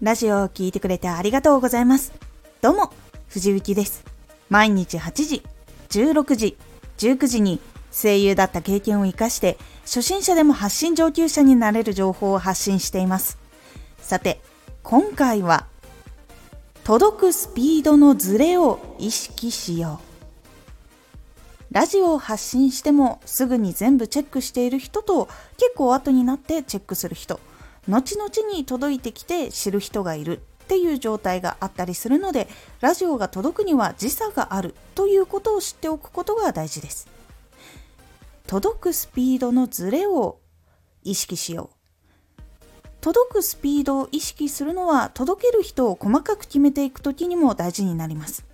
ラジオを聞いてくれてありがとうございます。どうも、藤幸です。毎日8時、16時、19時に声優だった経験を生かして、初心者でも発信上級者になれる情報を発信しています。さて、今回は、届くスピードのズレを意識しよう。ラジオを発信してもすぐに全部チェックしている人と、結構後になってチェックする人、後々に届いてきて知る人がいるっていう状態があったりするので、ラジオが届くには時差があるということを知っておくことが大事です。届くスピードのズレを意識しよう。届くスピードを意識するのは、届ける人を細かく決めていくときにも大事になります。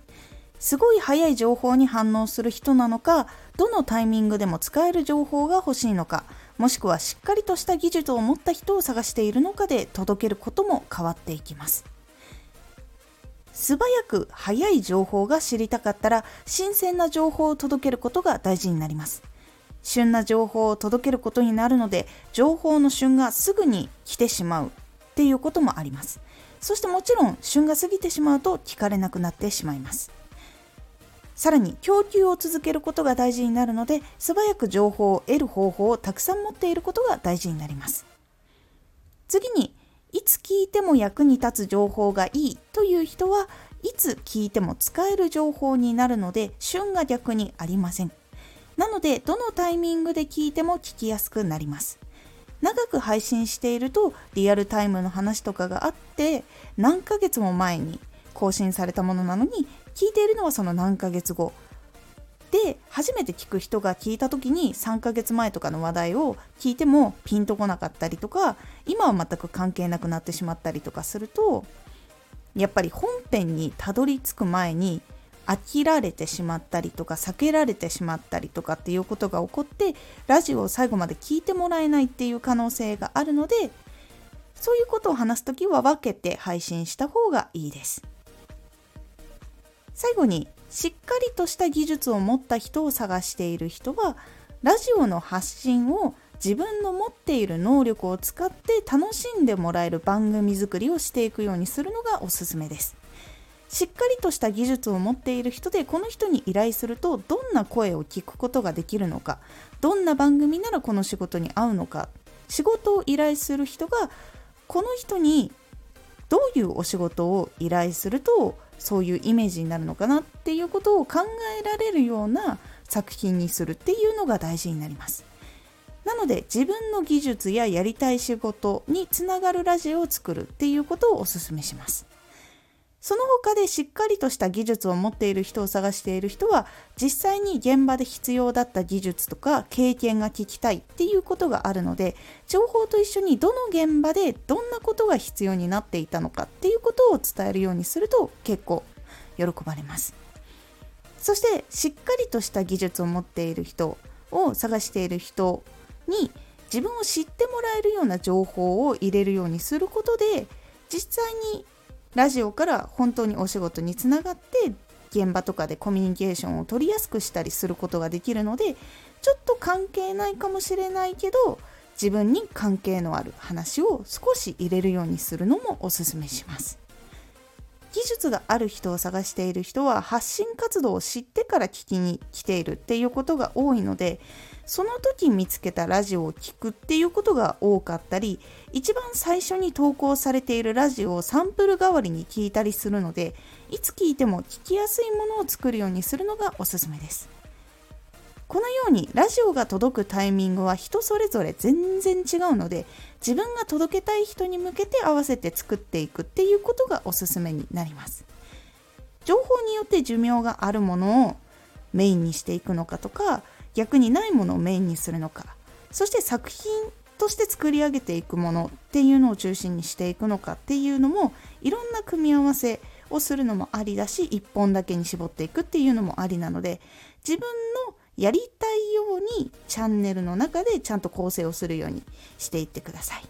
すごい早い情報に反応する人なのか、どのタイミングでも使える情報が欲しいのか、もしくはしっかりとした技術を持った人を探しているのかで届けることも変わっていきます。素早く早い情報が知りたかったら、新鮮な情報を届けることが大事になります。旬な情報を届けることになるので、情報の旬がすぐに来てしまうっていうこともあります。そしてもちろん旬が過ぎてしまうと聞かれなくなってしまいます。さらに供給を続けることが大事になるので、素早く情報を得る方法をたくさん持っていることが大事になります。次に、いつ聞いても役に立つ情報がいいという人は、いつ聞いても使える情報になるので、旬が逆にありません。なので、どのタイミングで聞いても聞きやすくなります。長く配信していると、リアルタイムの話とかがあって、何ヶ月も前に更新されたものなのに、聞いているのはその何ヶ月後。で、初めて聞く人が聞いた時に、3ヶ月前とかの話題を聞いてもピンとこなかったりとか、今は全く関係なくなってしまったりとかすると、やっぱり本編にたどり着く前に、飽きられてしまったりとか避けられてしまったりとかっていうことが起こって、ラジオを最後まで聞いてもらえないっていう可能性があるので、そういうことを話すときは分けて配信した方がいいです。最後に、しっかりとした技術を持った人を探している人は、ラジオの発信を自分の持っている能力を使って楽しんでもらえる番組作りをしていくようにするのがおすすめです。しっかりとした技術を持っている人で、この人に依頼するとどんな声を聞くことができるのか、どんな番組ならこの仕事に合うのか、仕事を依頼する人がこの人にどういうお仕事を依頼するとそういうイメージになるのかなっていうことを考えられるような作品にするっていうのが大事になります。なので、自分の技術ややりたい仕事につながるラジオを作るっていうことをお勧めします。その他でしっかりとした技術を持っている人を探している人は、実際に現場で必要だった技術とか経験が聞きたいっていうことがあるので、情報と一緒にどの現場でどんなことが必要になっていたのかっていうことを伝えるようにすると結構喜ばれます。そして、しっかりとした技術を持っている人を探している人に、自分を知ってもらえるような情報を入れるようにすることで、実際にラジオから本当にお仕事につながって、現場とかでコミュニケーションを取りやすくしたりすることができるので、ちょっと関係ないかもしれないけど、自分に関係のある話を少し入れるようにするのもおすすめします。技術がある人を探している人は、発信活動を知ってから聞きに来ているっていうことが多いので、その時見つけたラジオを聞くっていうことが多かったり、一番最初に投稿されているラジオをサンプル代わりに聞いたりするので、いつ聞いても聞きやすいものを作るようにするのがおすすめです。このようにラジオが届くタイミングは人それぞれ全然違うので、自分が届けたい人に向けて合わせて作っていくっていうことがおすすめになります。情報によって寿命があるものをメインにしていくのかとか、逆にないものをメインにするのか、そして作品として作り上げていくものっていうのを中心にしていくのかっていうのも、いろんな組み合わせをするのもありだし、一本だけに絞っていくっていうのもありなので、自分のやりたいようにチャンネルの中でちゃんと構成をするようにしていってください。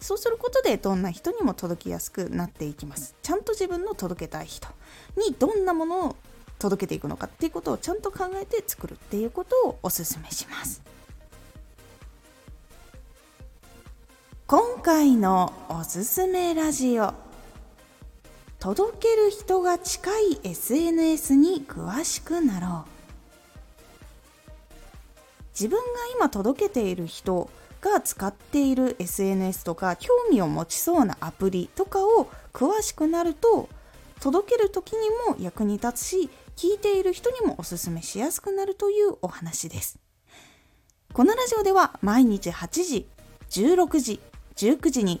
そうすることで、どんな人にも届きやすくなっていきます。ちゃんと自分の届けたい人にどんなものを届けていくのかっていうことをちゃんと考えて作るっていうことをおすすめします。今回のおすすめラジオ、届ける人が近い SNS に詳しくなろう。自分が今届けている人が使っている SNS とか興味を持ちそうなアプリとかを詳しくなると、届ける時にも役に立つし、聞いている人にもおすすめしやすくなるというお話です。このラジオでは毎日8時、16時、19時に